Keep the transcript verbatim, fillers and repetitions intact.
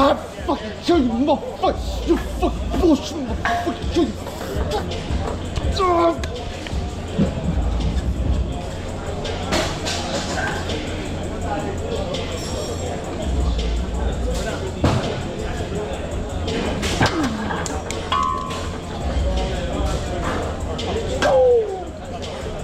I fucking kill you, motherfucker! You fucking bullshit, motherfucker! You fucking...